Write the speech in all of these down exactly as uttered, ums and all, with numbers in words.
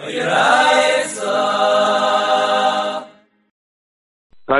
Kai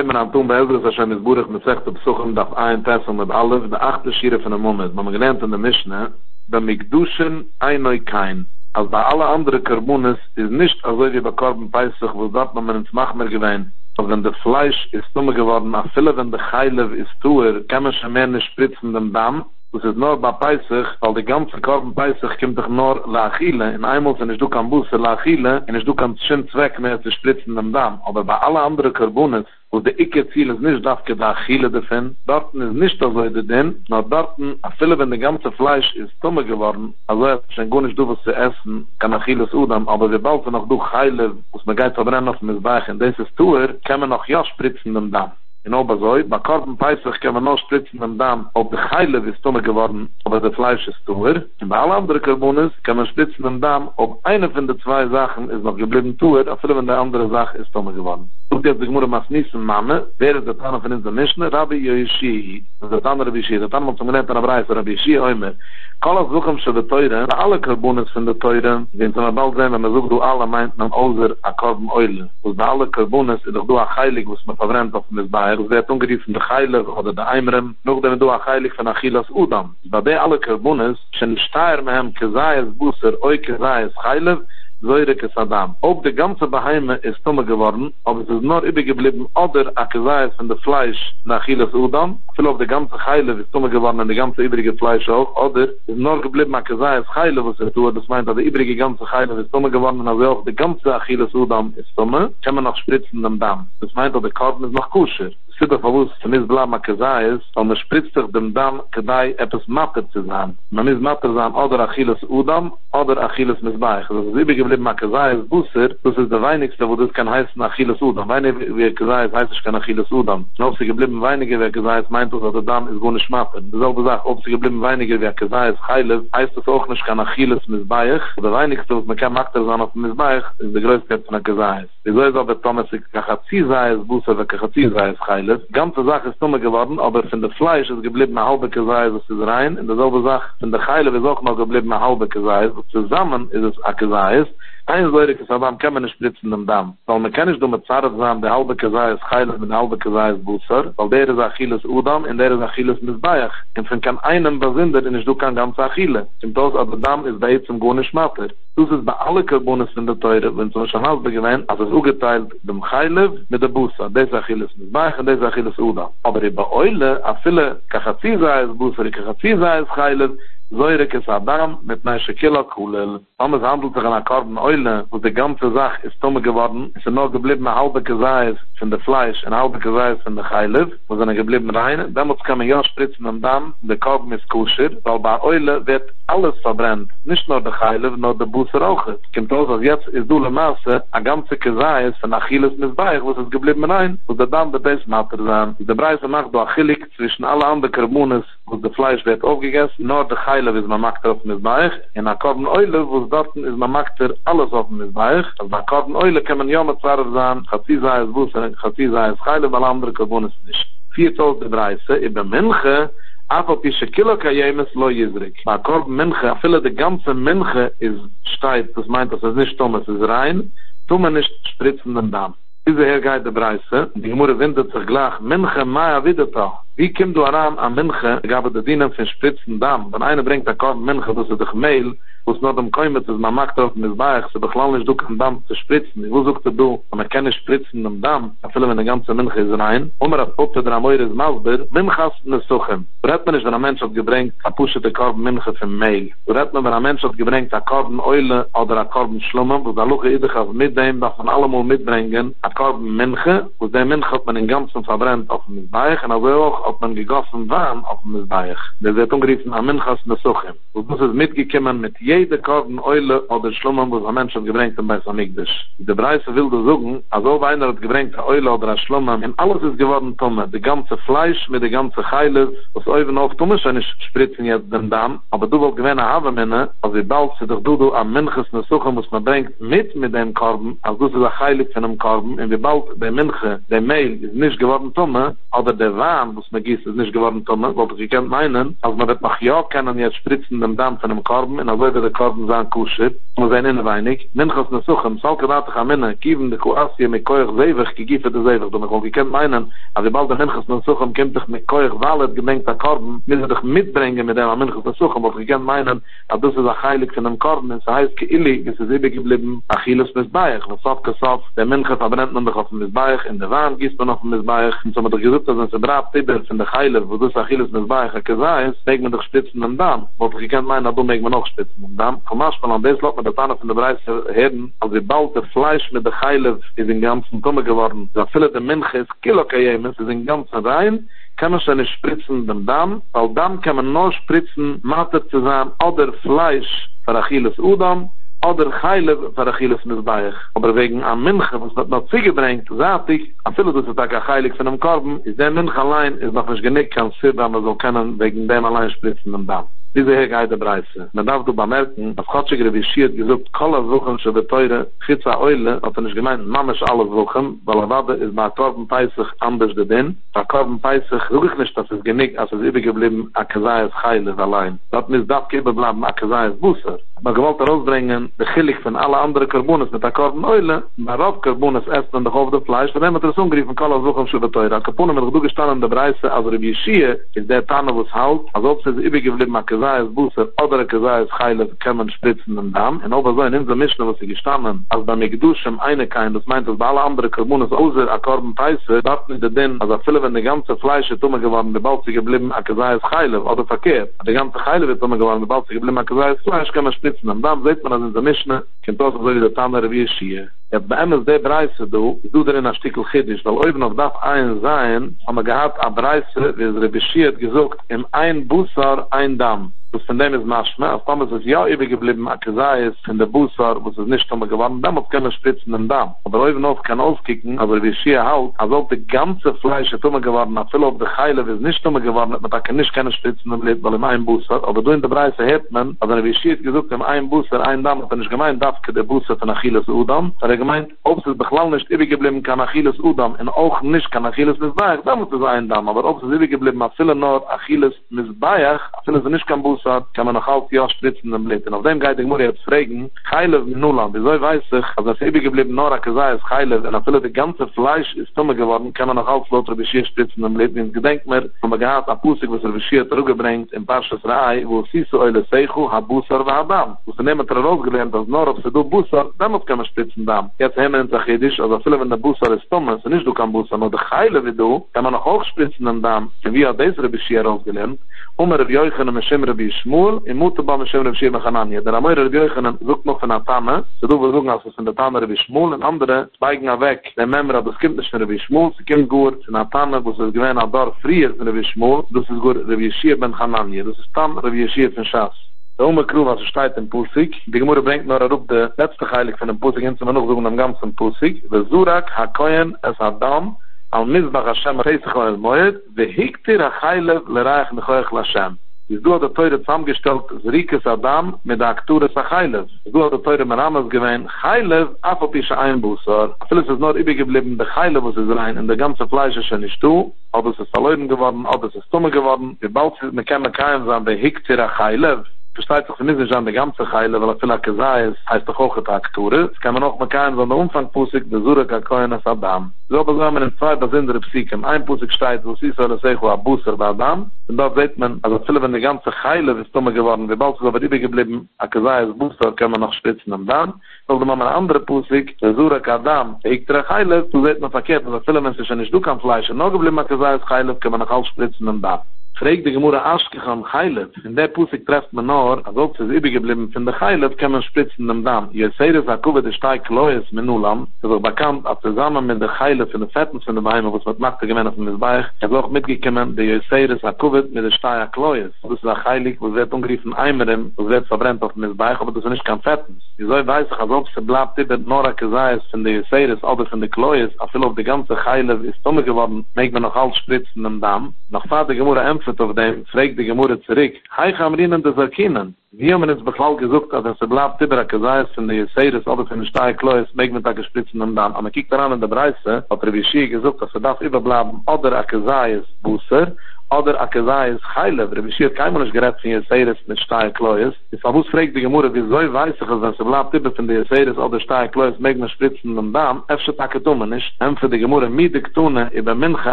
men am tun bei Ezra Hashem is Burech mit sechs Besuchen daf ein Tessel mit alles de achte Schire von der Moment, man gelernt in der Mishnah, beim Mikduschen ein neu kein, als bei alle andere Karbones is nicht also wie bei Korben Peisach, wo dat man ins Machmer gewein, aber wenn das Fleisch ist dumme geworden, a viele wenn der Heilev ist tuer, kann man schon mehr nicht spritzen dem Damm. Das ist nur bei Peisach, weil die ganze Korben Peisach kommt doch nur Lachile. In einmal sind es du kann Busse Lachile, und es du kann schön Zweck mehr zu spritzen dem Damm. Aber bei alle anderen Karbones, wo der Icke-Ziel ist nicht, dass der Achille davon, dort ist nicht das heute denn, nur dort, a viele wenn das ganze Fleisch ist dumme geworden, also es ist schon gut nicht du was zu essen, kann Achilles Udam, aber wir bauen noch durch Heile, was man geht verbrennen auf dem Missbeich, und das ist Tour, kann man noch ja spritzen dem Damm. In Oberzoi, bei Korben Peisach kann man noch spritzen dem Damm, ob der Heile ist dumme geworden, aber das Fleisch ist Tour. Und bei allen anderen Karbones kann man spritzen dem Damm, ob eine von den zwei Sachen ist noch geblieben Tour, a viele wenn die andere Sache ist dumme geworden. Und jetzt die Gemüse Masnissen, Mame, wer ist der Tanne von unserer Mischne? Rabbi Yoshi. Das ist der Tanne Rabbi Yoshi. Der Tanne von der Tanne Rabbi Yoshi, Oimer. Kolas suchen schon der Teure, alle Karbones von der Teure, wenn man bald sehen, wenn man sucht, du alle meint, man außer a Korben Eule. Und bei alle Karbones, ist doch du a Heilig, was man verbrennt auf dem Bayer. Und wer hat ungeriefen der Heilig oder der Eimrem, noch dem du a Heilig von Achilles Udam. Bei der alle Karbones, schon steier mehem, kesaies Busser, oi kesaies Heilig, Zoyre Kesadam. Ob die ganze Beheime ist dumme geworden, ob es ist nur übergeblieben, oder a Kesaies von der Fleisch nach Achilles Udam, vielleicht ob die ganze Heile ist dumme geworden und die ganze übrige Fleisch auch, oder ist nur geblieben a Kesaies Heile, was er tut, das meint, dass die übrige ganze Heile ist dumme geworden und also auch die ganze Achilles Udam ist dumme, kann man noch spritzen dem Damm. Das meint, dass der Korben ist noch kusher. Es ist doch verwusst, wenn es bleibt a Kesaies, weil man spritzt sich dem Damm, kadai etwas matter zu sein. Man muss matter sein, oder Achilles Udam, oder Achilles Misbeich. Das ist übrige ma Kesaies Busser, das ist der Weinigste, wo das kann heißen Achilles Udam. Weinige, wie Kesaies heißt, ich kann Achilles Udam. Und ob sie geblieben Weinige, wie Kesaies meint, dass der Damm ist gar nicht schmatter. Dieselbe Sache, ob sie geblieben Weinige, wie Kesaies Heiles, heißt das auch nicht, kann Achilles Misbeich. Der Weinigste, was man kann Machter sein auf dem Misbeich, ist der Größkeit von der Kesaies. Wieso ist aber Thomas, Kachatziseis Busser, wie Kachatziseis Heiles? Die ganze Sache ist dumme geworden, aber von der Fleisch ist geblieben eine halbe Kesaies, das ist rein. Und dieselbe Sache, von der Heiles ist auch noch geblieben eine halbe Kesaies. Zusammen ist es a Kesaies. Ein Säure Kesadam kann man nicht spritzen dem Damm. Weil man kann nicht nur mit Zaret sagen, der halbe Kesaies Heilig mit der halbe Kesaies Busser, weil der ist Achilles Udam und der ist Achilles Misbeach. Und von kann einem Basinder, und ich du kann ganz Achille. Im Toast, aber Damm ist bei jetzt im Gone Schmatter. Das ist bei allen Karbones von der Teure, wenn zum Beispiel Haus beginnt, also es ugeteilt dem Heilig mit der Busser. Der ist Achilles Misbeach und der ist Achilles Udam. Aber bei Eule, a viele Kachatziseis Busser, Kachatziseis Heilig, Zoyre Kesadam mit neische Kilo Kulel. Thomas handelt sich an der Korben Eule, wo die ganze Sache ist dumme geworden. Es sind noch geblieben eine halbe Kesaies von der Fleisch, eine halbe Kesaies von der Heilev, wo sind geblieben rein. Damals kann man ja spritzen am Damm, der Korben ist kusher, weil bei Eule wird alles verbrennt. Nicht nur der Heilev, nur der Busser auch. Kommt aus, als jetzt ist dule Masse, eine ganze Kesaies von Achilles Misbeich, wo es geblieben rein, wo der Damm der Bestmatter sein. Der Preise macht durch Achillik zwischen alle anderen Karbones, wo das Fleisch wird aufgegessen, nur der Heilev is man macht auf dem Misbeich. In der Korben Eule, wo es dort ist, man macht alles auf dem Misbeich. Also bei Korben Eule kann man ja mit Zwerg sein, Chatsi sei es Busser, Chatsi sei es Heile, weil andere Karbones nicht. vierzehn dreißig, ich bin Minche, aber pische Kilo kajemes lo Yizrik. Bei Korben Minche, viele die ganze Minche ist steigt, das meint, dass es nicht stumm ist, es ist rein, tun wir nicht spritzen den Damm. Diese Herrgeit der Breise, die Gemüse wendet sich gleich, Minche Maya Widertau. Wie kommt du Aram an Minche, gab der Diener von Spritzen Damm? Wenn einer bringt der Korben Minche, das ist der Gmehl, wo es nur dem Koimetz ist, man macht auf dem Misbeich, so beklaglich du kein Damm zu spritzen. Wo sucht du, wenn man keine Spritzen im Damm, dann füllen wir den ganzen Minche ist rein, und man poppt der Amoires Masber, Minchas ne Suchem. So hat man nicht, wenn ein Mensch hat gebringt, a pushe der Korben Minche vom Mehl. So hat man, wenn ein Mensch hat gebringt, a Korben Eule oder a Korben Schlummen, wo da Luche Idechaf mit dem, darf man allemal mitbringen, a Korben Minche, wo der Minche hat man den ganzen verbrennt auf dem Misbeich, und also auch hat man gegossen warm auf dem Misbeich. Der wird umgeriefen, a Minchas ne Suchem. Und das ist mitgekommen mit jede Korben Eule oder Schlummen, wo es ein Mensch hat gebringt im Beisamigdisch. Der Breise will das sagen, als ob einer hat gebringt eine Eule oder ein Schlummen, und alles ist geworden tumme. Das ganze Fleisch mit der ganze Heile, was oben auf tumme schon ist, spritzen jetzt den Damm, aber du willst gewinnen haben, als wie bald sie doch du, du am Minches ne Suche, muss man bringt mit mit dem Korben, als du sie der Heilig von dem Korben, und wie bald der Minche, der Mehl ist nicht geworden tumme, oder der Wahn, was man man gießt, ist nicht geworden, weil ich kann meinen, als man das noch ja kann, jetzt spritzen dem Darm von dem Korben, und dann wird der Korben sein Kuschit, und sein Innenweinig, Minchas Nesuchem, Salkadate Chaminen, Kiewen de Kuassie, mit Koyach Zewech, gegiefe de Zewech, und ich kann meinen, als ich bald der Minchas Nesuchem, kommt dich mit Koyach Walet, gedenkt der Korben, müssen dich mitbringen mit dem Minchas Nesuchem, weil ich kann meinen, als das ist ein Heilig von dem Korben, es heißt, Keili, es ist eben geblieben, Achilles Misbeich, was auf Kassaf, der Minchas verbrennt man dich auf dem Misbeich, in der Wahn gießt man auf dem Misbeich, und so man doch gesagt, dass ein brav Tiber von der Heile, wo das Achilles Misbeich, er gesagt ist, weg man doch spitzen am Damm, weil ich kann meinen, darum weg man auch spitzen am Damm, von Maschmann an des Lot, mit der Tanne von der Breise Herden, als wie bald das Fleisch mit der Heile ist in ganzen Tumme geworden, da viele der Minchas, Kilokayemes, ist in ganzen Reihen, kann man schon nicht spritzen dem Damm, weil Damm kann man nur spritzen, Mater zu sein, oder Fleisch für Achilles Udam, oder Heile für Achilles Misbeich. Aber wegen am Minche, was das noch Ziege bringt, sagt ich, a viele das Tag a Heilig von dem Korben, ist der Minche allein, ist noch nicht genug, kann es aber man soll können wegen dem allein spritzen dem Damm. Diese hergeide Preise. Man darf doch bemerken, dass Gott sich revischiert gesagt, kolle Wochen schon beteure, Chitza Eule, hat er nicht gemeint, Mama ist alle Wochen, weil er wade ist bei Korbenpeisig anders gedehnt. Bei Korbenpeisig suche ich nicht, dass es genick, als es übergeblieben, Akazaias Heilig allein. Das muss das geben bleiben, Akazaias Busser. Man gewollt herausbringen, der Chilig von alle anderen Karbunas mit der Korben Eule, bei Rauf-Karbunas essen und doch auf das Fleisch, von dem hat er es umgeriefen, kolle Wochen schon beteure. Als Kapunen mit der gestanden der Preise, als Revischie, ist der Tana, was halt, als ob es übergeblieben, Kesaias Busser oder Kesaias Heile kann man spritzen den Damm. Und aber so in unserer Mischung, was sie gestanden, als bei Mekduschem eine kein, das meint, dass bei allen anderen Karbunas außer a Korbenpeise, darf nicht der Dinn, also viele, wenn die ganze Fleische tumme geworden, die bald sie geblieben, a Kesaias Heile, oder verkehrt. Die ganze Heile wird tumme geworden, die bald sie geblieben, a Kesaias Fleisch kann man spritzen den Damm. Seht man, dass in unserer Mischung, kommt das so wie der Tanner, wie es hier. Jetzt bei M S D-Preise, du, du darin ein Stückchen Chiddisch, weil oben auf das ein sein, haben wir gehabt, a Preise, wie es rebischiert, gesucht, im ein Busser, ein Damm. Das von dem ist Maschme, als damals ist ja übergeblieben, als es in der Bussar, wo es nicht immer geworden, damals können wir spritzen den Damm. Aber oben auf kann auskicken, aber wie schier halt, als ob die ganze Fleisch ist immer geworden, als viel auf der Heile ist nicht immer geworden, man kann nicht keine Spritzen im Leben, weil im einen Bussar, aber du in der Breise hört man, also wie schier gesucht, im einen Bussar, ein Damm, hat er nicht gemeint, darf der Bussar von Achilles Udam, hat er gemeint, ob es beklall nicht übergeblieben kann Achilles Udam, und auch nicht kann Achilles Misbeich, damals ist ein Damm, aber ob es übergeblieben, als viele nur Achilles Misbeich, als viele nicht kann Bussar, kann man noch halb Jahr spritzen im Blit. Und auf dem geht ich muss jetzt fragen, Heilev Nulam, wieso weiß ich, als das ewig geblieben Norak sei es Heilev, und natürlich das ganze Fleisch ist dumme geworden, kann man noch halb lauter Beschirr spritzen im Blit. Und gedenkt mir, wenn man gehabt, ein Pusik, was er Beschirr zurückgebringt, in Parshas Rai, wo sie so eule Seichu, ha Busar wa Adam. Und sie nehmen daraus gelernt, dass Norak se du Busar, damit kann man spritzen Damm. Jetzt haben wir in Zachidisch, also viele, wenn der Busar ist dumme, so nicht du kann Busar, nur der Heilev wie du, kann man noch auch spritzen im Damm. Und wie hat dieser Beschirr ausgelernt? Um er Bioichen und Meshem Rabbi Shmuel, im Mutaba Meshem Rabbi Shmuel Hanania. Der Amoyer Rabbi Yochanan sucht noch von der Tame, so du versuchen, als es in der Tame Rabbi Shmuel, und andere zweigen er weg. Der Memra, das kommt nicht von Rabbi Shmuel, sie kommt gut von der Tame, wo es gewähnt hat, da friert von Rabbi Shmuel, das ist gut Rabbi Yeshia ben Hanania, das ist Tam Rabbi Yeshia von Shas. Der Umekru, was er steht in Pusik, die Gemüse bringt noch auf der letzte Heilig von dem Pusik, hin zu mir noch suchen am ganzen Pusik, der Zurak, Hakoyen, es Adam, al Mizbach Hashem, Reisach und Moed, vehiktir Achailev, lerach nechoech Lashem. Ist du hat der Teure zusammengestellt, Zerikes Adam mit der Aktures Achailev. Ist du hat der Teure Merames gewähnt, Chailev, Apopische Einbusser. Vieles ist nur übergeblieben, der Chailev, was ist rein, in der ganzen Fleisch ist ja nicht du, aber es ist verloren geworden, aber es ist dumme geworden. Wir bauen sich, wir können keinem sagen, vehiktir Achailev. Versteht sich, wir müssen nicht an die ganze Heile, weil er vielleicht gesagt ist, heißt doch auch die Akture. Es kann man auch mit keinem, sondern umfangpussig, der Zurek, Akoyen, es Adam. So besagen wir in zwei Basinder Psyken. Ein Pussig steht, wo sie so eine Sechu, Abusser, bei Adam. Und da sieht man, also viele, wenn die ganze Heile ist dumme geworden, wir bald sind aber übergeblieben, Akazaias Busser, können wir noch spitzen am Damm. Sollte man eine andere Pussig, der Zurek, Adam, ich trage Heile, so sieht man verkehrt, also viele Menschen sind nicht du kann Fleisch, und noch geblieben, Akazaias Heile, können wir noch alles spitzen am Damm. Fregt die Gemüse Aschkecham Chaylev. In der Pusik trefft man nur, als ob es übergeblieben von der Chaylev, kann man spritzen dem Damm. Jeseres Akkuwe des Steig Loes Menulam, ist auch bekannt, als zusammen mit der Chaylev in der Fettens von der Beheime, was mit Macht der Gemeinde von Misbeich, ist auch mitgekommen, der Jeseres Akkuwe mit der Steig Loes. Das ist ein Heilig, was wird umgeriefen Eimerem, was wird verbrennt auf Misbeich, aber das ist nicht kein Fettens. Wieso weiß ich, als ob es bleibt, die wird Nora Kesaies von der Jeseres oder von der Kloes, auf viel auf die ganze Chaylev ist dumme geworden, mögen wir noch alles spritzen dem Damm. Nach Vater Gemüse Empf auf dem, fragt die Gemüse zurück. Hei haben wir ihnen das erkennen. Wir haben uns beklau gesucht, dass es bleibt über Akazaias von der Jeseres oder von der Steiglois, mögen wir da gespritzen und dann. Aber man kiegt daran in der Breise, hat Revishi gesucht, dass er darf überbleiben oder Akazaias Busser, oder Akazai ist heilig. Der Beschir kein Mensch gerät von Jeseres mit Steinklois. Ich habe uns gefragt, die Gemüse, wieso weiß ich es, wenn sie bleibt über von Jeseres oder Steinklois, mag man spritzen den Darm, öfter Taketumen ist. Und für die Gemüse, mit der Tune, über Minche,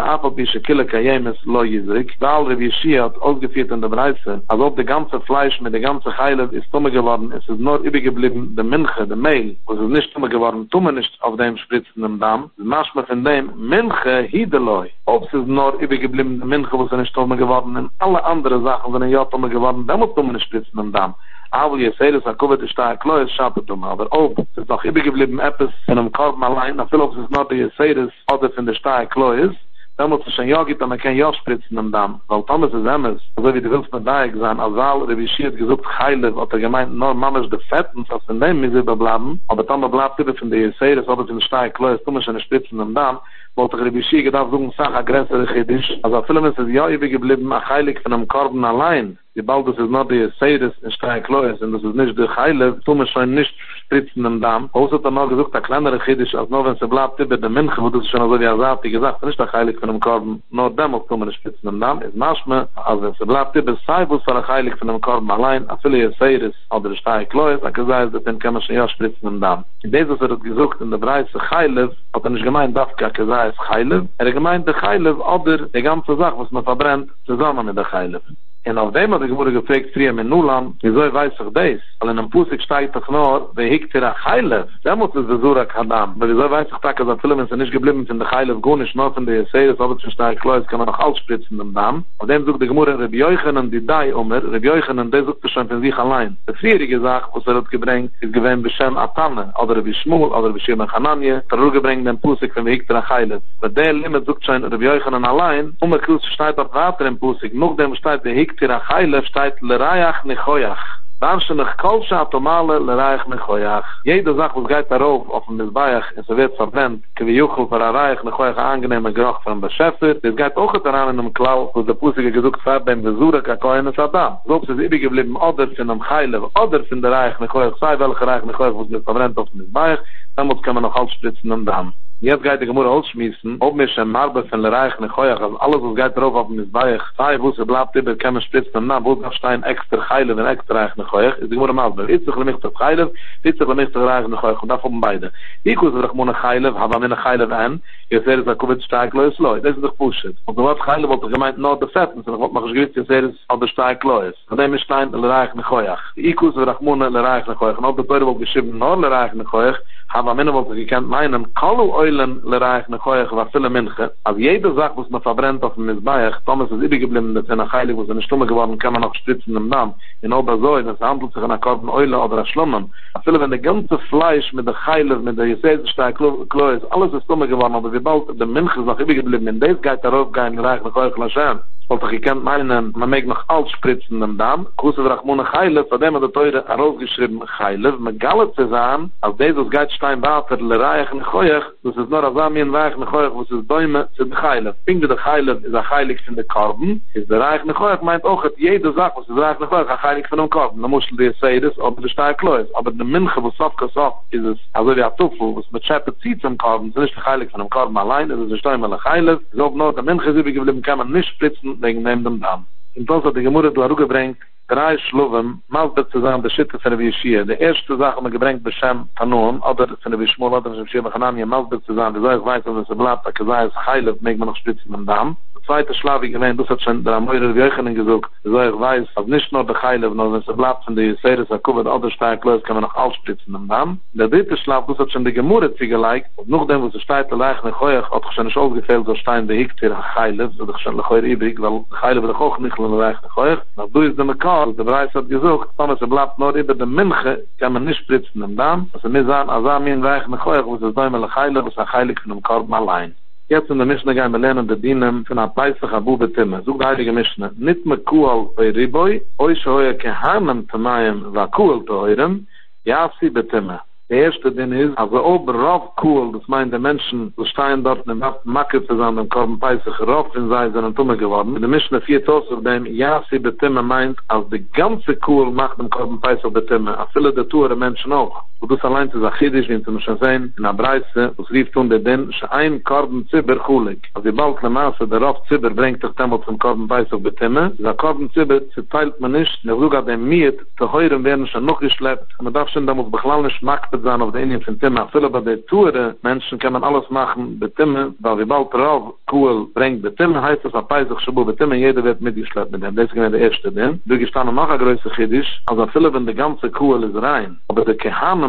Apelpische, Kille, Kajemes, Lojizrik, weil der Beschir hat ausgeführt in der Breise, als ob der ganze Fleisch mit der ganze Heilig ist dumme geworden, es ist nur übergeblieben, der Minche, der Mehl, und es ist nicht dumme geworden, Tumen ist auf dem spritzen den Darm, manchmal von dem Minche, Hideloi, ob es ist nur übergeblieben, der Minche, wo es nicht Tumme geworden, und alle andere Sachen sind ja Tumme geworden, dann muss Tumme nicht spritzen im Darm. Aber jetzt seht ihr, dass Covid ist da, klar ist Schapetum, aber auch, es ist noch übergeblieben etwas in einem Korb allein, na viel, ob es noch die Jeseres oder von der Stahl klar ist, dann muss es schon ja gibt, aber man kann ja spritzen im Darm, weil Thomas ist Emmes, so wie du willst mit Daik sein, als alle revischiert, gesucht, heilig, hat er gemeint, nur Mama ist der Fetten, als in dem ist überbleiben, aber Thomas bleibt über von der Jeseres oder von der Stahl klar ist, Thomas ist eine Spritzen im Darm, wollte ich Rebischi gedacht, so ein Sach-Aggressor Chiddisch. Also viele Menschen sind ja übrig geblieben, ein Heilig von einem Korben allein. Die Balde ist noch die Seides in Steinklois, und das ist nicht der Heilig, tun wir schon nicht spritzen im Darm. Außer hat er noch gesagt, ein kleinerer Chiddisch, als nur wenn sie bleibt über den Menschen, wo du es schon so wie er sagt, wie gesagt, nicht der Heilig von einem Korben, nur damals tun wir nicht spritzen im Darm. Es macht mir, als wenn sie bleibt über Seibus für ein Heilig von einem Korben allein, als viele Seides oder Steinklois, als gesagt, das kann man schon ja spritzen im Darm. In dieses wird gesucht, in der Breise Heilig, hat er nicht gemeint, darf ich gesagt, is heilig. Er gemeint de heilig oder de ganze Sache, was man verbrennt, zusammen mit der heilig. En auf dem hat ich wurde gefragt, früher mit Nulam, wieso weiß ich das? Weil in einem Pusik steigt doch nur, wie hikt ihr ein Heilig? Der muss es der Surak Hadam. Aber wieso weiß ich, dass viele Menschen nicht geblieben sind, der Heilig, gar nicht nur von der Jeseres, aber zwischen der Kleus kann man noch ausspritzen im Damm. Auf dem sucht die Gemüse, Rebbe Yochanan, die Dai Omer, Rebbe Yochanan, der sucht schon von sich allein. Die frühere Sache, was er hat gebringt, ist gewähnt Beshem Atane, oder wie Schmuel, oder wie Shirman Hananje, der Ruge bringt den Pusik von wie hikt ihr ein Heilig. Bei der Limit sucht schon Rebbe Yochanan allein, um ein Kurs steigt auf Water im Pusik, noch dem steigt der Hikt Tirach Heilef steht Lerayach Nechoyach. Darfst du nicht kolscha atomale Lerayach Nechoyach. Jede Sache, was geht darauf auf dem Mizbayach und sie wird verbrennt, wie Juchel für Lerayach Nechoyach angenehmer Geruch von Beschäfer. Das geht auch daran in einem Klau, wo der Pusige gesucht wird beim Besucher Kakoyenes Adam. So ist es übrig geblieben, oder von einem Heilef, oder von der Lerayach Nechoyach, sei welcher Lerayach Nechoyach, was wird verbrennt auf dem Mizbayach, damals kann man noch alles spritzen im Damm. Jetzt geht die Gemüse ausschmissen, ob mir schon Marbe von Lerayach Nechoyach, also alles, was geht drauf auf dem Mizbayach, sei, wo sie bleibt, über kann man spritzen im Namen, wo es auf Stein extra Heile, wenn extra Lerayach Nechoyach, ist die Gemüse Marbe. Itzig lemichtig Heile, Itzig lemichtig Lerayach Nechoyach, und davon beide. Ich wusste, dass ich mir eine Heile, habe mir eine Heile an, ich sehe, dass ich Covid steig los, Leute, das ist doch Bullshit. Und du hast Heile, wo die Gemeinde noch der Fetten sind, und ich gewiss, ich sehe, dass ich der steig los. Von dem ist Stein Lerayach Nechoyach. Ich wusste, dass ich mir eine Lerayach Nechoyach, und auch der Teure, wo geschrieben, nur Lerayach Nechoyach, habe mir, wo ich gekannt meinen, Kalu Eulen Lerayach Nechoyach, was viele Menschen, also jede Sache, was man verbrennt auf dem Mizbayach, Thomas ist übrig geblieben, dass er heilig, wo es eine Stumme geworden, kann man noch spritzen im Damm. In Oberzoi, das handelt sich an der Korben Eule oder der Schlummen. Viele, wenn das ganze Fleisch mit der Heilig, mit der Jesesenstein, Klois, alles ist Stumme geworden, aber wie bald der Mensch ist noch übrig geblieben, in diesem geht darauf, gehen Lerayach Nechoyach Lashem. Weil ich gekannt meinen, man mag noch alles spritzen im Damm. Kusse Drachmune Heilig, von dem hat der Teure herausgeschrieben Heilig. Man kann es zusammen, als dieses geht Steinwater, Lerayach Nechoyach, das ist nur Azamien, Lerayach Nechoyach, was ist Däume, sind Heilig. Pinge der Heilig ist ein Heilig von der Korben. Ist Lerayach Nechoyach meint auch, dass jede Sache, was ist Lerayach Nechoyach, ein Heilig von dem Korben. Da muss ich dir sagen, das ist aber der Steinklöß. Aber der Minche, was aufgesagt ist, ist es, also wie ein Tuffel, was mit Schäppe zieht zum Korben, ist nicht der Heilig von dem Korben allein, es ist ein Steinmelech Heilig. So, nur der Minche ist übrig geblieben, kann man nicht spritzen, wegen dem dem Damm. Und das hat die Gemüse dazu gebringt, drei Schluven, Malbert zusammen, der Schütte von der Vishir. Die erste Sache, man gebringt Beshem Tanum, oder von der Vishmol, oder von der Vishir, Bechanamia, Malbert zusammen, die Säuch weiß, dass er bleibt, der Kesei ist heilig, mag man noch spritzen im Damm. Der zweite Schlaf, ich gewähnt, das hat schon der Amoyre Jöchenen gesucht, die Säuch weiß, dass nicht nur der Heilig, nur wenn es bleibt von der Jeseres, der Kuvert, oder Steinklöß, kann man noch ausspritzen im Damm. Der dritte Schlaf, das hat schon die Gemüse zugeleicht, und nachdem, wo es steigt, der Leich nicht heuch, hat schon nicht ausgefehlt, so stein der Hiktir, der Heilig, so doch schon der Heuer übrig, weil der Heilig wird auch nicht, der Leich nicht heuch. Nach du ist der Mekar, als der Bereich hat gesucht, Thomas, er bleibt nur über den Minche, kann man nicht spritzen im Damm, also wir sagen, als er mir in Reich mit Heuch, was ist Däumel Heilig, was ist Heilig von dem Korb allein. Jetzt in der Mischne gehen wir lernen, der Dienem von einer Peisach Abu Betimme. So die Heilige Mischne, nicht mit Kuhl bei Riboi, euch heuer kehanem zu meinem, war Kuhl zu eurem, ja, sie Betimme. Der erste Ding ist, also ob Rauf-Kuhl, das meint der Menschen, die stehen dort in der Macke zusammen, im Korbenpeisig Rauf in Seis und Tumme geworden. In der Mischne vier Tos auf dem, ja, sie Betimme meint, als die ganze Kuhl macht im Korbenpeisig Betimme, als viele der Tour der Menschen auch. Und das allein zu Sachidisch, wenn sie nicht sehen, in der Breise, was rief tun, der denn, dass ein Korben Zibber kulig. Also die Balklemaße, der Rauf Zibber bringt doch damals zum Korben Weiß auf die Timme. Der Korben Zibber zerteilt man nicht, der sogar dem Miet, zu heuren werden schon noch geschleppt. Man darf schon damals beklaglich machtbar sein auf der Indien von Timme. Viele bei der Tour, Menschen können alles machen, die Timme, weil die Balk Rauf Kuhl bringt die Timme, heißt es, dass Peisig Schubu die Timme, jeder wird mitgeschleppt mit dem. Deswegen wäre der erste denn. Du gestanden noch ein größer Chiddisch, also viele, wenn die ganze Kuhl ist rein. Aber der Kehamen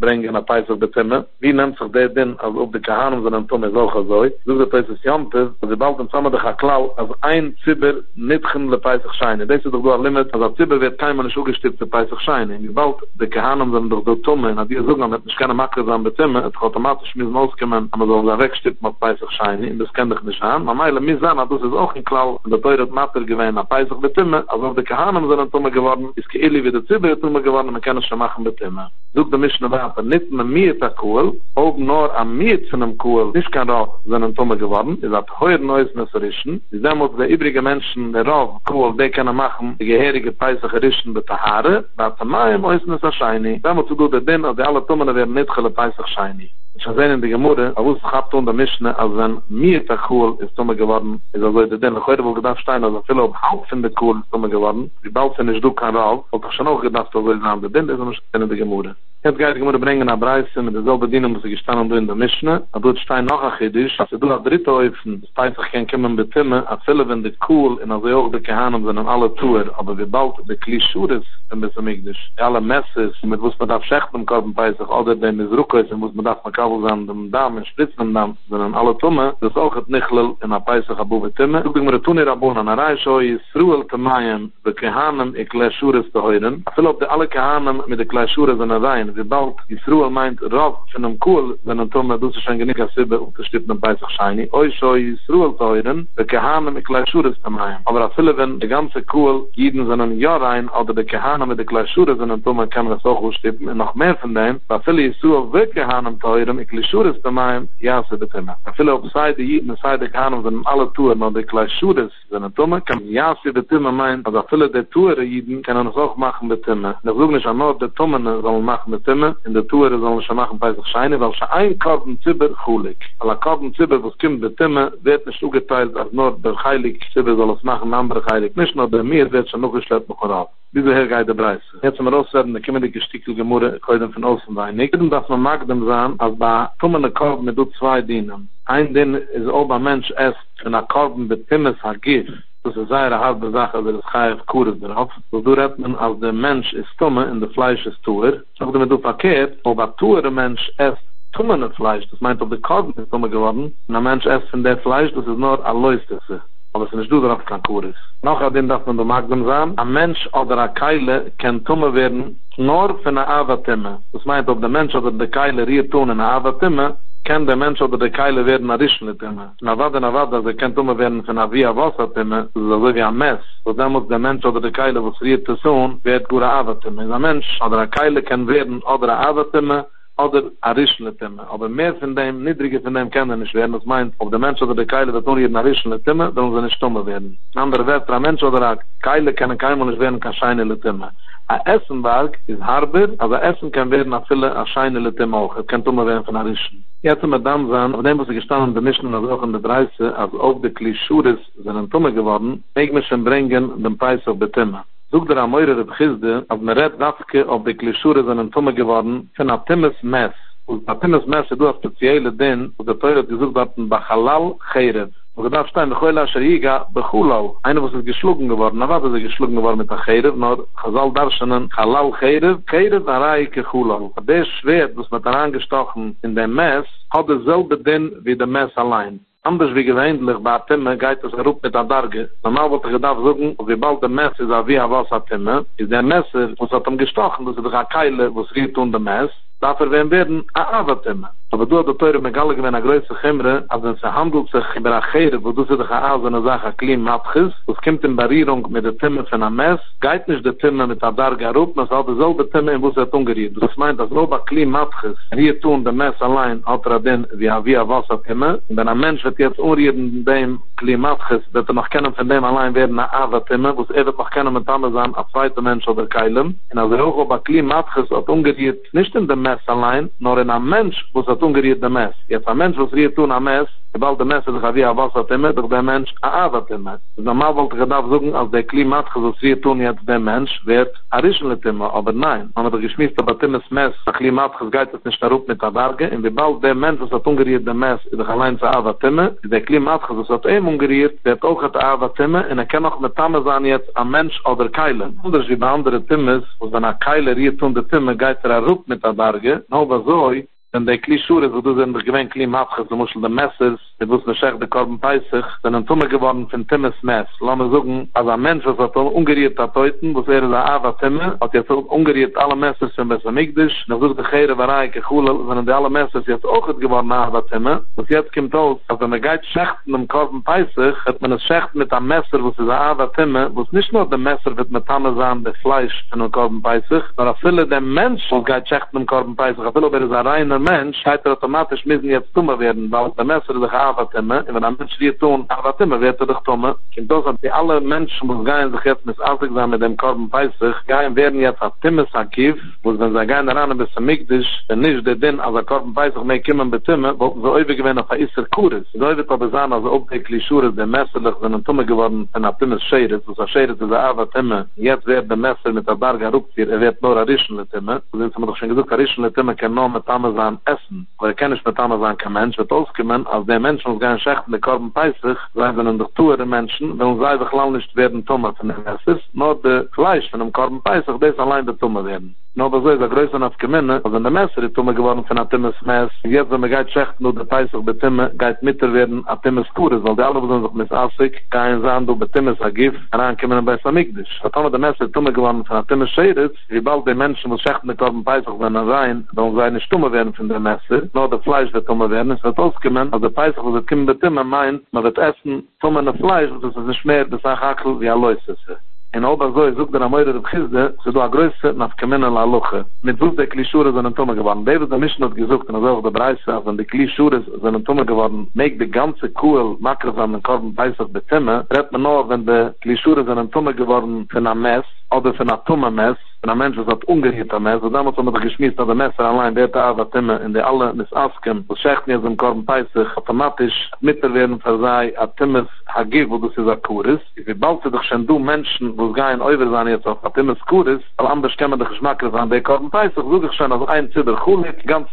bringen auf Peisig der Timme. Wie nimmt sich der denn, als ob die Kehanen sind ein Tumme, ist auch so. So ist das Jante, als die Balken zusammen, der Chaklau, als ein Zibber nicht kann der Peisig scheinen. Das ist doch so ein Limit, als ein Zibber wird kein Mensch ungestippt der Peisig scheinen. Wie bald die Kehanen sind doch so Tumme, und die sagen, dass ich keine Macher sein der Timme, es automatisch müssen auskommen, aber so ein Wegstipp mit Peisig scheinen, und das kann ich nicht haben. Aber meine, mir sagen, das ist auch ein Klau, und der Teure Mater gewähnt auf Peisig der Timme, als ob die Kehanen sind ein Tumme geworden, ist geirrlich wie der Zibber Tumme geworden, man kann es schon machen mit Timme. Sucht der Mischner Wappen, nicht mit mir der Kuhl, auch nur am Miet von dem Kuhl, nicht kann Rauf sein ein Tumme geworden, ist hat heuer Neues Nesserischen, ist damals der übrige Menschen, der Rauf Kuhl, der kann machen, die gehörige Peisig erischen mit der Haare, da hat er mal im Oisnes erscheini, damals tut er den, als die alle Tummen werden nicht gele Peisig erscheini. Ich habe in der Gemüse, aber es gab unter Mischne, als wenn mir der Kuhl ist Tumme geworden, ist also der Dänen, heute wohl gedacht stein, also viele auf Haut von der Kuhl ist Tumme geworden, die Balz sind nicht du kann Rauf, und ich schon auch gedacht, also ich habe den, das ist in der Gemüse. Jetzt geht die Gemüse bringen nach Breise, mit derselben Diener muss ich gestanden und in der Mischne, aber dort stein noch ein Chiddisch, als du auf dritte Häufen, das Peisig kann kommen mit Timme, als viele wenn der Kuhl in der Seog der Kehanen sind an alle Tour, aber wir bald der Klischures ein bisschen migdisch, alle Messes, mit was man darf schächten im Korben Peisig, oder dem ist Ruckes, mit was man darf machen, an dem Damm, in Spritzen am Damm, sondern alle Tumme, das ist auch ein Nichlel in der Peisig above Timme. Ich bin mir tun hier abon, an der Reischau ist Ruhl te Mayem, die Kehanen in Kleischures zu heuren. Viele auf die alle Kehanen mit den Kleischures in der Reihen, wie bald ist Ruhl meint, Rauf von einem Kuhl, wenn ein Tumme, du sich ein Genicker Sibbe und das steht in der Peisig scheini. Oischau ist Ruhl zu heuren, die Kehanen in Kleischures zu Mayem. Aber viele, wenn die ganze Kuhl jeden sind ein Jahr rein, oder die Kehanen mit den Kleischures in der Tumme, kann man das auch ausstippen. Und noch mehr von dem, weil viele ist Ruhl wirklich Kehanen zu heuren, ik leschures te maim, ja se de tema. A fila op zei de jiden, a zei de kanon van alle toeren, maar de kleschures van de tome, kan ja se de tema maim, als a fila de toeren jiden, kan ons ook machen de tema. En ik zoek niet aan noord de tommen zal machen de tema, en de toeren zal ons machen bij zich scheinen, weil ze ein korben zibber gulik. Alla korben zibber, was komt de tema, werd nicht ugeteilt, als noord der heilig zibber zal ons machen, andere heilig nicht, nur der meer werd schon noch geschleppt noch erab. Diese hergeide Preise. Jetzt haben wir auswerden, da kommen die gestickel Gemüse, können von außen sein. Nicht, dass man mag dem sein, als bei kommenden Korben mit zwei dienen. Ein Ding ist, ob ein Mensch esst, wenn ein Korben mit Timmes hat Gift. Das ist eine halbe Sache, aber das Chayef Kur ist drauf. So du redt man, als der Mensch ist Tumme und der Fleisch ist Tuer. Auch damit du verkehrt, ob ein Tuer Mensch esst, Tumme Fleisch, das meint, ob der Korben ist Tumme geworden, und ein Mensch esst von der Fleisch, das ist nur ein Leustesse. Aber es ist nicht du darauf kein Kur ist. Noch hat den, dass man der Magdum sein, ein Mensch oder eine Keile kann Tumme werden, nur für eine Ava-Timme. Das meint, ob der Mensch oder die Keile riert tun in eine Ava-Timme, kann der Mensch oder die Keile werden eine Rischle-Timme. Na wada, na wada, sie kann Tumme werden für eine Via-Wasser-Timme, so wie ein Mess. So dann muss der Mensch oder die Keile, was riert zu tun, wird gute Ava-Timme. Ein Mensch oder eine Keile kann werden oder eine Ava-Timme, oder Arischle-Timme. Aber mehr von dem, niedriger von dem kann er nicht werden. Das meint, ob der Mensch oder der Keile, das nur hier in Arischle-Timme, dann muss er nicht Tumme werden. Ein anderer Wert, ein Mensch oder ein Keile kann keinmal nicht werden, kann Scheinele-Timme. Ein Essenberg ist harber, aber Essen kann werden auf viele Scheinele-Timme auch. Es kann Tumme werden von Arischle. Jetzt haben wir dann sein, auf dem, was ich gestanden habe, bemischten also auch in der Dreise, als auch die Klischures sind Tumme geworden, ich mich schon bringen, den Preis auf die Timme. Sucht der Amoire der Bechizde, als man redt Raffke auf die Klischure sind ein Tumme geworden, von einem Timmes Mess. Und ein Timmes Mess ist ein spezieller Ding, und der Teure hat gesucht hat ein Bachalal Cherev. Und er darf stehen, Bechoyla Shariga Bechulau. Einer, was ist geschlucken geworden, na was ist er geschlucken geworden mit der Cherev, nur Chazal Darshenen, Halal Cherev, Cherev Arai Kechulau. Der Schwert, das man da angestochen in dem Mess, hat dasselbe Ding wie der Mess allein. Anders wie gewöhnlich bei Timme geht es rup mit der Darge. Normal wird er gedacht suchen, ob wie bald der Messer ist, wie er was hat Timme. Ist der Messer, was hat ihm gestochen, das ist der Keile, was riert unter Mess. dafür werden werden Aavatim. Aber du hast die Teure mit Galligen in der größten Chimre, als es handelt sich über eine Chere, wo du sie dich an so eine Sache clean abgibst, das kommt in Barierung mit der Timme von einem Mess, geht nicht der Timme mit der Darga rup, man soll dieselbe Timme in Busset ungeriert. Das meint, dass Loba clean abgibst, hier tun der Mess allein, alter denn wie ein Via Wasser-Timme, und wenn ein Mensch wird jetzt unrieden dem clean abgibst, wird er noch kennen von dem allein werden eine Aavatim, wo es er wird noch kennen mit anderen sein, als zweiter Mensch oder Keilem. Und als er auch über clean abgibst, hat ungeriert nicht in dem Mess allein, nur in einem Mensch, wo es ungeriert der Mess. Jetzt ein Mensch, was riert tun am Mess, sobald der Mess sich wie ein Wasser-Timme, doch der Mensch ein Aavatim. Normal wollte ich darauf suchen, als der Klimatges, was riert tun jetzt der Mensch, wird ein Rischenle-Timme, aber nein. Man hat er geschmiest, aber Timmes Mess, der Klimatges geht es nicht darauf mit der Darge, und sobald der Mensch, was hat ungeriert der Mess, ist er allein zu Aavatim, der Klimatges, was hat ihm ungeriert, wird auch ein Aavatim, und er kann auch mit Tamme sein jetzt ein Mensch oder Keilen. Anders wie bei anderen Timmes, wo dann ein Keiler riert tun der Timme, geht er darauf mit der Darge, nur was so, wenn die Klischure, wo du sind, gewähnt Klim abgehst, du musst die Messers, die wussten, dass ich die Korben peisig, sind ein Tumme geworden von Timmes Mess. Lass mir sagen, als ein Mensch, was hat ungeriert hat heute, was er ist ein Aavatim, hat jetzt ungeriert alle Messers von Bessamigdisch, nach so der Gere, war ich geholen, sind die alle Messers jetzt auch geworden Aavatim, was jetzt kommt aus, als wenn man geht schächten im Korben peisig, hat man es schächt mit einem Messer, was ist ein Aavatim, was nicht nur der Messer wird mit Tamesan, der Fleisch von dem Korben peisig, sondern viele der Mensch, was geht schächten im Korben peisig, hat viele, ob er ist ein reiner Mensch, hat er automatisch müssen jetzt Tumme werden, weil der Messer sich Aavatim, und wenn ein Mensch hier tun, Aavatim wird er dich Tumme. Und das hat die alle Menschen, die gehen sich jetzt mit Asik sein, mit dem Korben peisig, gehen werden jetzt auf Timmes Akiv, wo wenn sie gehen daran ein bisschen migdisch, wenn nicht der Dinn, als der Korben peisig mehr kommen bei Timme, wollten sie öfig gewinnen auf der Isser Kuris. Sie sollten aber sagen, also ob die Klischure der Messer sich in den Tumme geworden, wenn der Timmes Scheres, und der Scheres ist der Aavatim, jetzt wird der Messer mit der Barga Rupzir, er wird nur ein Rischenle Timme. So sind sie mir doch schon gesagt, ein Rischenle Timme kann nur mit Tamme sein Essen, weil er kann nicht mit anderen sein, kein Mensch wird ausgekommen, als der Mensch uns gerne schächten, der Korben peisig, seien sie doch tuere Menschen, wenn uns einfach lang nicht werden Tumme von dem Essen, nur der Fleisch von dem Korben peisig, das allein der Tumme werden. No, aber so ist der größer noch gemeine, also in der Messer ist Tumme geworden von Atimmes Mess, und jetzt wenn man geht schächten, nur der Peisig bei Timme, geht mitter werden Atimmes Kuris, weil die alle sind sich missassig, kein Sand, du bei Timmes Agif, herankommen bei Samigdisch. Hat auch der Messer Tumme geworden von Atimmes Scheritz, wie bald die Menschen, die schächten, der Korben Peisig werden rein, dann sei nicht Tumme werden von der Messer, nur der Fleisch wird Tumme werden, es wird ausgemein, also der Peisig, was es kommen bei Timme meint, man wird essen, Tumme in der Fleisch, das ist nicht mehr, das ist ein Hakel, wie ein Läusesse. In Oberzoi sucht der Amoyre der Bchizde, so du a größe nafkemene la Loche. Mit wuss der Klischure sind in Tumme geworden. David der Mischnot gesucht, und also auch der Breise, wenn die Klischure sind in Tumme geworden, meeg die ganze Kuhl makkers an den Korben peisig betimme, rett man nur, wenn die Klischure sind in Tumme geworden für ein Mess, oder für ein Tumme Mess, für ein Mensch, was hat ungeriert am Mess, und damals haben wir geschmissen, dass der Messer allein der Aavatim, in der alle missasken, was schächten jetzt im Korben peisig, automatisch mitter werden versei, a Timmes Hagiv, wo du sie sagt, Kuris. Wie bald sie doch schon du Menschen, wo es gehen öfter sein jetzt auf Atimmes Kuris, aber anders kann man den Geschmack an der Korben peisig, suche ich schon als ein Zidder Kulik, ganz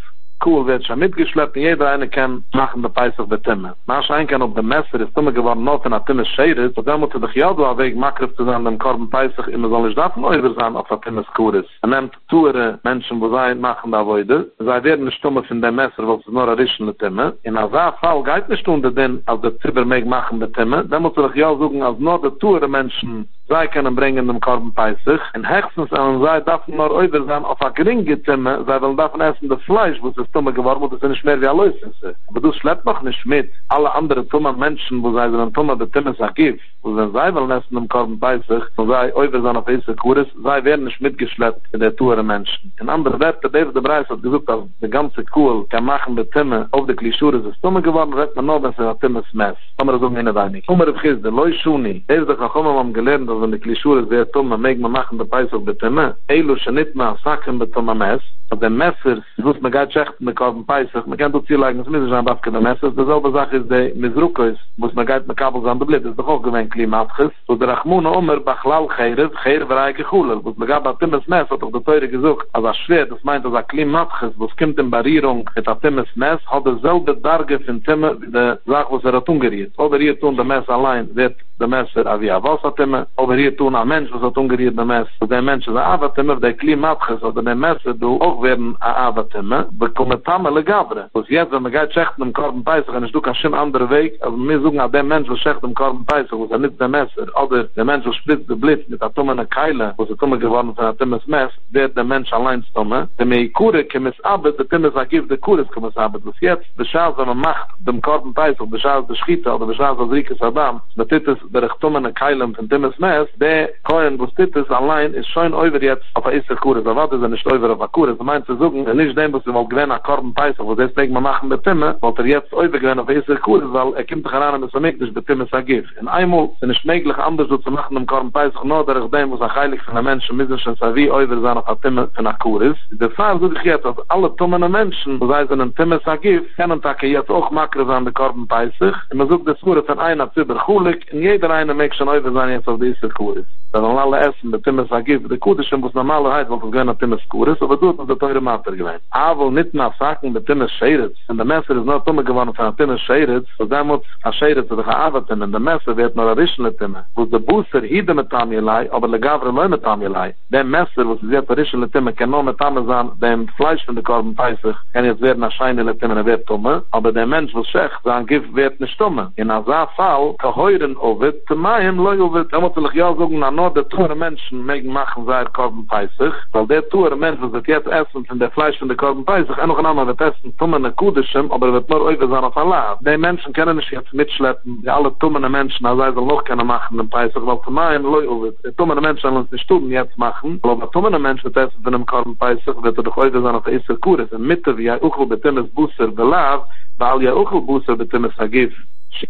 cool wird schon mitgeschleppt, jeder eine kann machen der Peisig bei Timme. Man scheint kann auf dem Messer ist Timme geworden, noch von Atimmes Scheritz, und dann muss er doch ja so ein Weg makkerisch zu sein, dem Korben peisig, immer soll ich davon öfter sein auf Atimmes Kuris. Er nimmt zuere Menschen, wo sie machen da heute, sie werden nicht Tumme von dem Messer, weil sie nur errischen der Timme. In einem Fall geht nicht unter den, als der Zibber mag machen bei Timme, dann muss er doch ja suchen, als nur der zuere Menschen, sei können bringen dem Korben peisig, in Hexens an sei davon nur öfter sein auf eine geringe Timme, sei will davon essen das Fleisch, wo sie Tumme geworden, das ist nicht mehr wie ein Läusesse. Aber du schleppt noch nicht mit. Alle anderen Tumme Menschen, wo sei den Tumme der Timmes Akiv, wo sein sei wollen essen im Korben peisig, und sei öfter sein auf Isse Kuris, sei werden nicht mitgeschleppt in der Tuere Menschen. In anderen Werten, David der Breis hat gesucht, dass die ganze Kuhl kann machen mit Timme, auf der Klischur ist es Tumme geworden, wird man noch, wenn sie nach Timmes Mess. Aber so nicht einig. Umar vergiss, der Leuschuni, der ist doch noch immer am gelernt, dass wenn die Klischur ist, der Tumme, mag man machen der Peisig mit Timme, Eilu, Schenitma, Sachen mit Tumme Mess, auf den Messers, wo es mir geht schächten, mit Korben peisig, man kann doch zielleigen, es müssen sein, was kann der Messer ist. Derselbe Sache ist, die Misrukos, wo es mir geht mit Kabels an der Blit, ist doch auch gewähnt Klimatges. So der Rachmune Omer, Bachlal Cherev, Cherev Reike Chuler, wo es mir gab, bei Timmes Mess hat doch der Teure gesucht. Also das Schwert, das meint, dass der Klimatges, wo es kommt in Barierung, mit der Timmes Mess, hat derselbe Darge von Timme, wie der Sache, wo es er hat ungeriert. Oder hier tun, der Mess allein wird der Messer avia Wasser-Timme, oder hier tun, ein Mensch, was hat ungeriert der Mess. Der Mensch ist ein Aavatim, der Klimatges, oder der Messer, du auch werden ein Aavatim, bekommen Tamme legabre. Was jetzt, wenn man geht schächten im Korben peisig, und ich tue kein Schim anderer Weg, also wir suchen an dem Menschen, der schächten im Korben peisig, was er mit dem Messer, oder der Mensch, der split der Blitz mit Atomen und Keile, wo es Atomen geworden von Atomes Messer, der der Mensch allein stomme, der mei Kure kemes Arbeit, der Timmels ergibt, der Kure kemes Arbeit. Was jetzt, der Schaß, der man macht, dem Korben Teisel, der Schaß, der Schieter, oder der Schaß, der Rieke Saddam, der Titus, der Atomen und Keile von Timmels Messer, der Koen, wo Titus allein ist schon über jetzt auf der Isser Kure, der Warte ist nicht über auf der Kure, das meint zu suchen, er nicht dem, was er wohl gewähnt, der Korben Teisel, wo deswegen man machen mit Timmel, weil er jetzt über gewähnt auf der Isser Kure, weil er kommt daran, dass er mich durch der Timmels ergibt. In einmal sind es möglich anders so zu machen im Korn Peisach, nur dadurch dem, was ein Heilig von den Menschen müssen schon so wie Oiver sein auf der Timmel von der Kur ist. Der Fall suche ich jetzt, dass alle tummene Menschen, wo sie einen Timmel ergeben, können Tage jetzt auch Makre sein der Korn Peisach. Und man sucht das Kur von einer zu überchulig, und jeder eine möchte schon Oiver sein jetzt auf dieser Kur ist. Dann alle essen, der Timmel ergeben, der Kur ist schon, was normalerweise, weil das gehen auf Timmel Kur ist, aber du hast das teure Mater gewähnt. Aber nicht nach Sachen, der Timmel scheret. Und der Messer ist nur Tummel geworden von der Timmel scheret, so da muss er scheret zu der Gearbeiten, und der Messer wird nur errischene Timme. Wo der Busser hiede mit Tamielei, aber der Gavre leu mit Tamielei. Der Messer, wo sie jetzt errischene Timme, kann nur mit Tamielei sein, dem Fleisch von der Korben Peisach, kann jetzt werden erscheinende Timme, er wird tumme. Aber der Mensch, was schech, sein Gift wird nicht tumme. In dieser Fall, geheuren ovid, temeim leu ovid. Er muss sich ja sagen, na nur der Tore Menschen mögen machen sein Korben Peisach, weil der Tore Mensch, was das jetzt essen von der Fleisch von der Korben Peisach, er noch einmal wird essen, tumme ne Kudischem, aber er wird nur oive sein auf Allah. Die Menschen können nicht jetzt mitschleppen, die alle tummene Menschen, als sie noch keine machen, den Peisach, weil zu meinem Leuwe, die tummene Menschen sollen uns nicht tun, jetzt machen, weil die tummene Menschen testen von dem Korben Peisach, wird er doch heute sein auf der Isser Kuris, in Mitte, wie er auch mit dem Busser belabt, weil er auch Busser mit dem Sagif.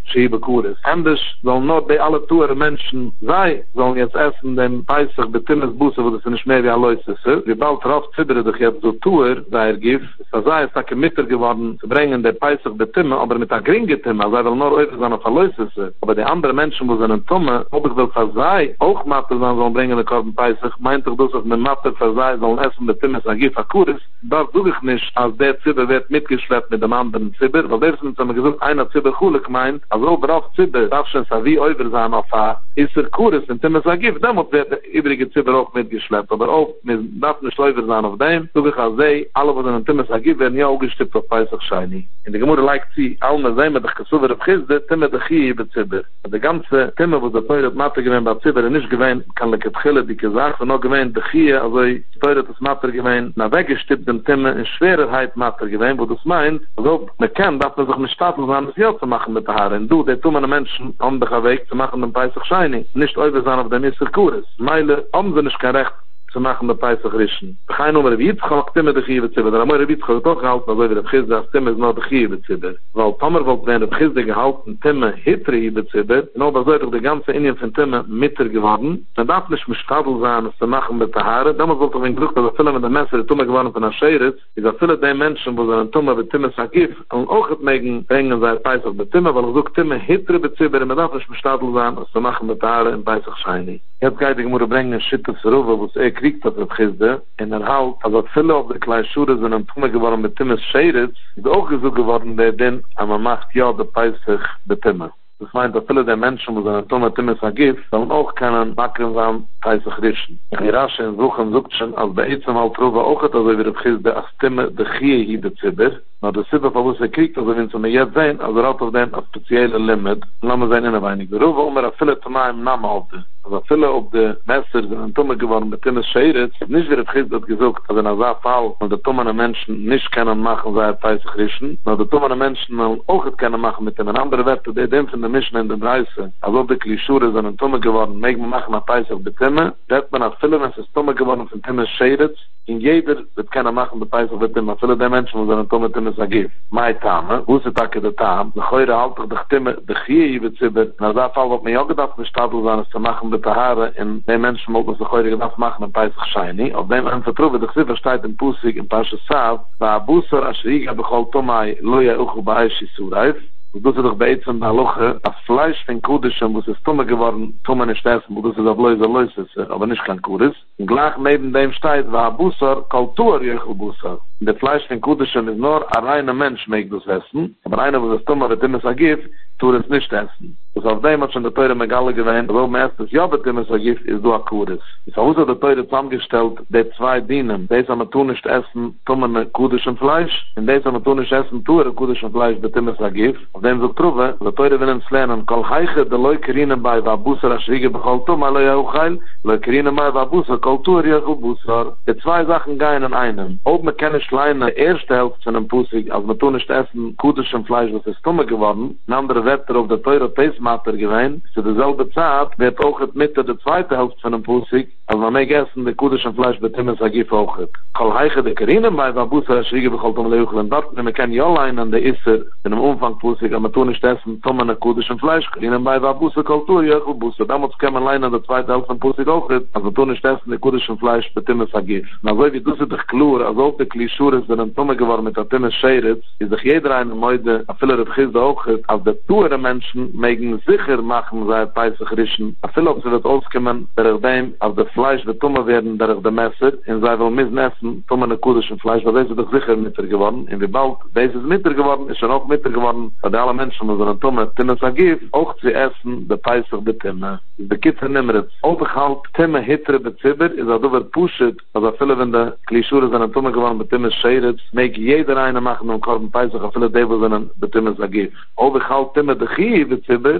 Schiebe Kuris. Anders sollen nur die alle Touren Menschen sei, sollen jetzt essen den Peisach bei Timmes Busse, wo das nicht mehr wie ein Leus ist. Wie bald drauf zibbere dich jetzt so Tour, sei er gif, es sei es hake Mitter geworden, zu bringen den Peisach bei Timme, aber mit der geringen Timme, sei will nur öfter sein auf ein Leus ist. Aber die anderen Menschen, wo sie einen Tumme, ob ich will versei, auch Mater sein, sollen bringen den Korben Peisach, meint doch dass ich mit Mater versei, sollen essen bei Timmes Agif a Kuris. Das suche ich nicht, als der Zibber wird mitgeschleppt mit dem anderen Zibber, weil der ist uns immer gesagt, einer Zibber Kulik meint, also braucht Zibber, darf schon wie Oiber sein auf A, ist er Kuris, und Timmes Agif, damit wird der übrige Zibber auch mitgeschleppt, aber auch, man darf nicht Oiber sein auf dem, so wie ich auch sehe, alle, was in Timmes Agif, werden ja auch gestippt auf Peisach Scheini. In der Gemüse leikt sie, alle sehen, mit der Gesuver auf Gisde, Timme der Chie bei Zibber. Der ganze Timme, wo der Teuret Mater gewähnt bei Zibber, nicht gewähnt, kann der Ketchille, die gesagt, und auch gewähnt der Chie, also Teuret das Mater gewähnt, nach weggestippt dem Timme, in Schwererheit Mater gewähnt, wo das meint, also, man kann, darf man sich mit Stapel sein, das ja zu machen mit der und du, der tummene Menschen haben dich auf Weg zu machen den Peisach Scheini, nicht öfter sein auf dem Isser Kuris. Meile haben sie nicht kein Recht zu machen den Peisach Rischen. Ich kann nur mit dem Jitzchak auch Timme der Chiewe Zibber, aber mit dem Jitzchak auch gehalten, also wie der Gizde, das Timme ist noch der Chiewe Zibber. Weil Tomer wollte werden der Gizde gehalten, Timme hittere Chiewe Zibber, und auch sollte die ganze Indien von Timme mitter geworden. Man darf nicht mit Stadl sein, es zu machen mit der Haare, damals sollte man Glück, dass er viele mit den Messer die Tumme geworden von Ascheritz, ist er viele der Menschen, wo sie einen Tumme bei Timme Sagif, und auch hat mögen bringen sein Peisach bei Timme, weil er sucht Timme hittere bei Zibber, man darf nicht mit Stadl sein, es zu machen mit der Haare in Peisach Scheini. Jetzt geht die Gemüse bringen, Schittes Ruwe, wo es eh kriegt hat, das Gisde, und er halt, also viele auf der kleinen Schuhe sind am Tumme geworden mit Timmes Scheritz, ist auch gesucht geworden, der denn, aber macht ja, der Peisach, der Timme. Das meint, dass viele der Menschen, die seine Tumme Timmes ergibt, sollen auch keinen Backen sein, Peisach rischen. Die Rasche in Suchen sucht schon, als bei Eizem halt Ruwe auch hat, also wie das Gisde, als Timme, der Chie hier der Zibber, na der Sibbe, wo es er kriegt, also wenn sie mir jetzt sehen, also er hat auf dem ein spezielles Limit, und lassen wir sein in der Weinig. Der Ruwe, um er hat viele Tumme im Namen auf den. Also viele auf der Messer sind ein Tumme geworden mit Timmes Scheritz, nicht wie der Gizd hat gesucht, also in dieser Fall, weil die tummene Menschen nicht können machen, sei er Peisach rischen, weil die tummene Menschen auch nicht können machen mit dem anderen Werte, die dem von der Mischung in den Reise, also die Klischure sind ein Tumme geworden, mögen wir machen ein Peisach mit Timme, wird man auf viele, wenn es ist Tumme geworden von Timmes Scheritz, in jeder wird keiner machen mit Peisach mit Timme, viele der Menschen, die sind ein Tumme Timmes ergeben. Mein Tame, wo ist der Tag in der Tame, der Geure halt doch die Timme, die Chie hier Zibber, in dieser Fall, was mir ja gedacht, in Stadl sein, es zu machen, mit der Haare, und die Menschen wollten sich heute gedacht machen, ein Peisach Scheini, auf dem ein Vertrug, der Gesiver steht in Pusik, in Pasha Saab, war Busser, Ashriga, Bechol Tomai, Loya, Uchu, Baishi, Surayf, und du sie doch bei Eizem, Baloche, das Fleisch von Kudischem, wo es ist Tumme geworden, Tumme nicht essen, wo du sie doch Loise, Loise, aber nicht kein Kudis, und gleich neben dem steht, war Busser, Kultur, Jechel Busser. Der Fleisch von Kudischem ist nur ein reiner Mensch, mag das essen, aber einer, wo es Tumme, wird immer es ergibt, Tures nicht essen. Das auf dem hat schon der Teure Megalle gewähnt, wo man erst das Jobbetimmes vergift, ist du Akkures. Ist auch so der Teure zusammengestellt, der zwei dienen. Des haben wir tun nicht essen, tun wir mit kudischem Fleisch. In des haben wir tun nicht essen, tun wir kudischem Fleisch, betimmes vergift. Auf dem so trove, der Teure will uns lernen, kol heiche de Leukerinen bei Wabusser, a schwiege bechaltum, aloi auchheil, Leukerinen bei Wabusser, kol tuer jechel Busser. Die zwei Sachen gehen in einem. Ob man keine Schleine erste Hälfte von einem Pusik, als wir tun nicht essen, kudischem Fleisch, was ist dumme geworden, ein anderer Wetter auf der Teure Pesma, Mater gewesen, zu derselbe Zeit wird auch in der Mitte der zweite Hälfte von dem Pusik, als man mehr gegessen, der kudischen Fleisch bei Timmels Agif auch hat. Kall heiche der Karinen bei Wabusser, der Schriege bekommt um Leuchel und dort, wenn man kann ja allein an der Isser in dem Umfang Pusik, aber man tun nicht essen, tun man der kudischen Fleisch, Karinen bei Wabusser, Kultur, Jöchel, Busser, damals kann man allein an der zweite Hälfte von Pusik auch hat, also tun nicht essen, der kudischen Fleisch bei Timmels Agif. Na so wie du sie dich klur, als auch der Klischur ist, wenn ein Tumme geworden mit der Timmels Scheritz, ist doch jeder eine Mäude, a viele Rebchizde auch hat, als der Tuere Menschen megen sicher machen, sei Peisachrischen. A viel, ob sie wird auskommen, der ich dem, als das Fleisch wird tummer werden, der ich dem Messer, und sei will misnessen, tummer ne kudischen Fleisch, weil das ist doch sicher mitter geworden. Und wie bald, das ist mitter geworden, ist schon auch mitter geworden, weil alle Menschen, die sind tummer, Timmes Agif, auch zu essen, der Peisach betimme. Die Kitzer nimmeritz. Auch ich halt, Timme hittere bezibber, ist auch über Pushet, also viele, wenn die Klischure sind tummer geworden, betimmes Scheritz, mag jeder eine machen, und Korben Peisach, a viele Debo sind betimmes Agif. Auch ich halt, Timme de Chie bezibber,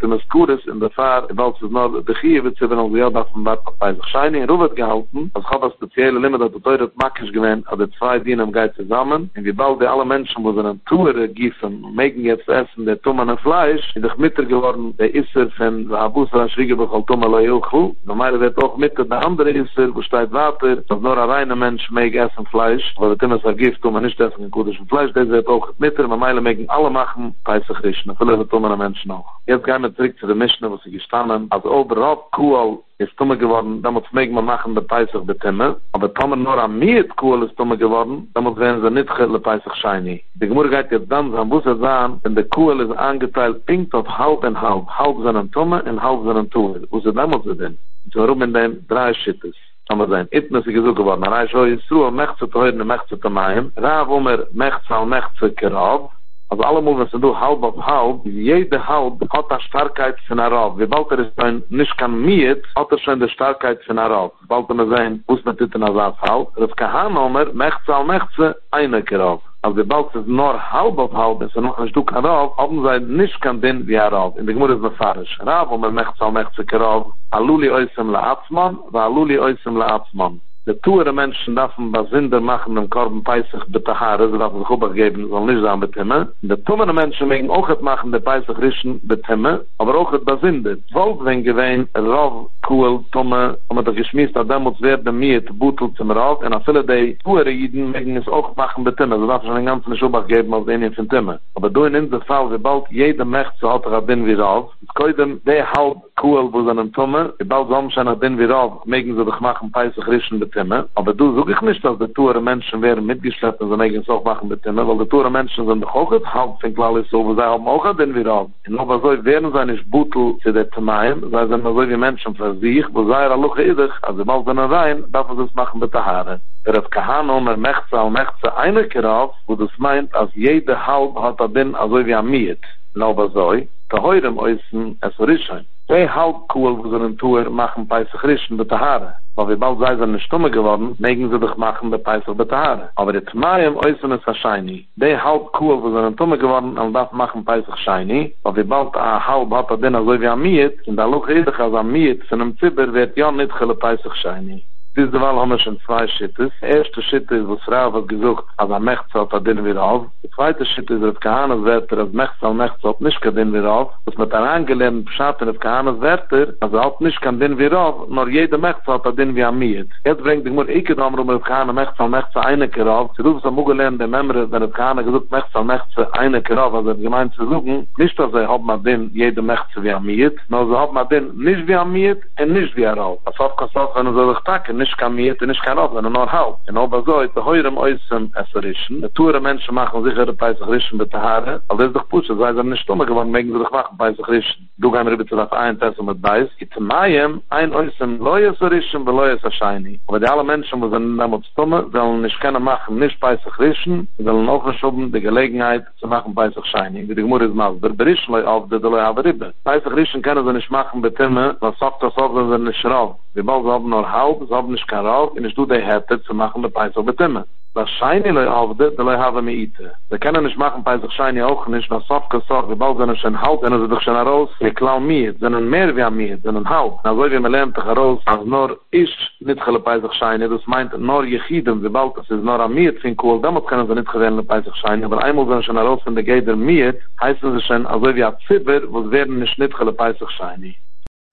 Timmes Kuris in der Fahr, weil es nur die Chie wird, sie werden auch ja davon warten, auf Peisach Scheini, in Ruhe gehalten, als gab es spezielle Limit, dass die Teure Makisch gewinnt, aber die zwei dienen geht zusammen, und wie bald die alle Menschen, wo sie einen Tuere gießen, und mögen jetzt essen, der Tummen und Fleisch, ist doch mitter geworden, der Isser von Abusra, Schwiegerbuch, Altumma, Loyuchu, normalerweise wird auch mitter der andere Isser, wo steht Water, dass nur ein reiner Mensch mag essen Fleisch, weil der Timmes Agif, Tummen nicht essen, in kudischen Fleisch, das wird auch mitter, normalerweise mögen alle machen, Peisach Rischen, vielleicht Tummen und Menschen auch. Jetzt gehen wir zurück zu der Mischne, wo sie gestanden. Also oberhalb Kuhl ist Tumme geworden, da muss man machen, der Peisach betimme. Aber Tumme nur am Miet Kuhl ist Tumme geworden, da muss werden sie nicht gehele Peisach scheini. Die Gemur geht jetzt dann, so muss er sagen, wenn der Kuhl ist angeteilt, pinkt auf halb und halb. Halb sind ein Tumme und halb sind ein Tumme. Wo sie da muss sie denn? So rum in dem drei Schittes. Aber sein Itnes ist so geworden. Er heißt, er ist so, er mechzut heute, er mechzut am Eim. Rav umer, mechzal, mechzut kerab. Also alle Moves sind durch halb auf halb. Jede halb hat die Starkheit von der Rauf. Wie bald er ist ein nicht kann miet, hat er schon die Starkheit von der Rauf. Wie bald er sein, muss man titten als das halb. Das kann Hanomer, mechze al mechze, eine Rauf. Also wie bald es nur halb auf halb ist, er noch ein Stück an Rauf, haben sie nicht kann den wie ein Rauf. In der Gemüse ist das Farisch. Rauf, wo man mechze al mechze, Rauf. Aluli oisem la Atzmann, wa aluli oisem la Atzmann. Die Tuere Menschen dürfen was Sinder machen im Korben Peisach betahare, sie dürfen sich übergeben, soll nicht sein betimme. Die Tummere Menschen mögen auch etwas machen, die Peisach rischen betimme, aber auch etwas Sinder. Wollt wenn gewähnt, Rauf, Kuhl, Tumme, und mit der Geschmiss, da damals werden mir die Bootel zum Rauf, und auf viele die Tuere Jiden mögen es auch machen betimme, sie dürfen schon den ganzen Schubach geben, als einen von Timme. Aber durch in der Fall, wie bald jeder Mächt so hat er den wie Rauf, es können die halb Kuhl, wo sie einen Tumme, wie bald so haben den wie Rauf, mögen sie doch machen, Peisach rischen betimme. Aber du such ich nicht, dass die Tuere Menschen werden mitgeschleppt und sie nirgends auch machen mit Timme, weil die Tuere Menschen sind doch auch das Haupt, wenn klar ist so, aber sie haben auch den wir haben. Und aber so werden sie nicht Bootel zu der Tamaim, sie sind so wie Menschen für sich, wo sie ihre Luche idig, also bald sind sie rein, darf sie es machen mit der Haare. Er hat Kahane und Mechza und Mechza eine Kerauf, wo das meint, als jede Halb hat er den, also wie am Miet. Und aber so, zu heurem Äußern, es wird schon. Zwei Halbkuhl, wo sie den Tuer machen, Peisach rischen mit der Haare. Weil wie bald sei sie eine Stimme geworden, mögen sie dich machen, der Peisach betahre. Aber jetzt mal im Äußern ist Scheini. Die halb Kuhl, wo sie eine Stimme geworden, und darf machen, Peisach Scheini. Weil wie bald eine halb hat er denn, so wie am Miet, und der Luch ist, als am Miet, von einem Zibber wird ja nicht gele Peisach Scheini. Das ist der Fall, haben wir schon zwei Schittes. Die erste Schitte ist, was Frau hat gesucht, als er Mechzal hat den wieder auf. Die zweite Schitte ist, dass Kahaneswerter, als Mechzal Mechzal nicht kann den wieder auf. Das mit einem angelegten Bescheid, dass Kahaneswerter, als er halt nicht kann den wieder auf, nur jeder Mechzal hat den wieder amiert. Jetzt bringt ich mir ein Kind um, dass Kahanes Mechzal Mechzal eine Kehr auf. Sie rufen es am Ugeländ, der Memre, wenn Kahanes gesucht, Mechzal Mechzal eine Kehr auf, also gemeint zu suchen, nicht, dass er hat man den, jeder Mechzal wieder amiert, nur so hat man den nicht wieder amiert und nicht wieder auf. Als Aufkassal, wenn er so sich tacken, nicht kann mir, nicht kann auch, wenn er nur halb. Und aber so, ich heuere im Äußern Esserischen. Nature Menschen machen sich ihre Peisachrischen mit der Haare, aber das ist doch Pusche, sei es nicht stumme geworden, wegen sie doch machen Peisachrischen. Du gehst mir ein bisschen auf einen Tessel mit Beis. Ich zu meinem, ein Äußern Leuesserischen, bei Leuesserscheini. Aber die alle Menschen, die sind damals stumme, sollen nicht können machen, nicht Peisachrischen, sollen auch verschoben, die Gelegenheit zu machen Peisachscheini. Wie die Gemüse mal, der Bericht leu auf, der leu auf Rippe. Peisachrischen können sie nicht machen, betimme, was sagt das auch, wenn sie nicht schrauben. Wir brauchen aber nur halb, so haben nicht kein Rauf, und ich tue die Härte zu machen, der Peisach betimmen. Das Scheini leu auf der, der leu haben wir ite. Wir können nicht machen, Peisach Scheini auch nicht, was oft gesagt, wir brauchen nicht ein Halb, sondern sie doch schon heraus, wir klauen mir, sondern mehr wie an mir, sondern Halb. Na so wie man lernt heraus, als nur ich nicht gele Peisach Scheini, das meint nur Jechidem, wir brauchen es nur an mir, find cool, damals können sie nicht gewählen, Peisach Scheini, aber einmal sind schon heraus, wenn der Geider mir, heißen sie schon, also wie ein Zipper, wo es werden nicht nicht gele Peisach Scheini.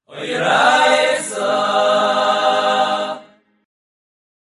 Oh, ihr Reise!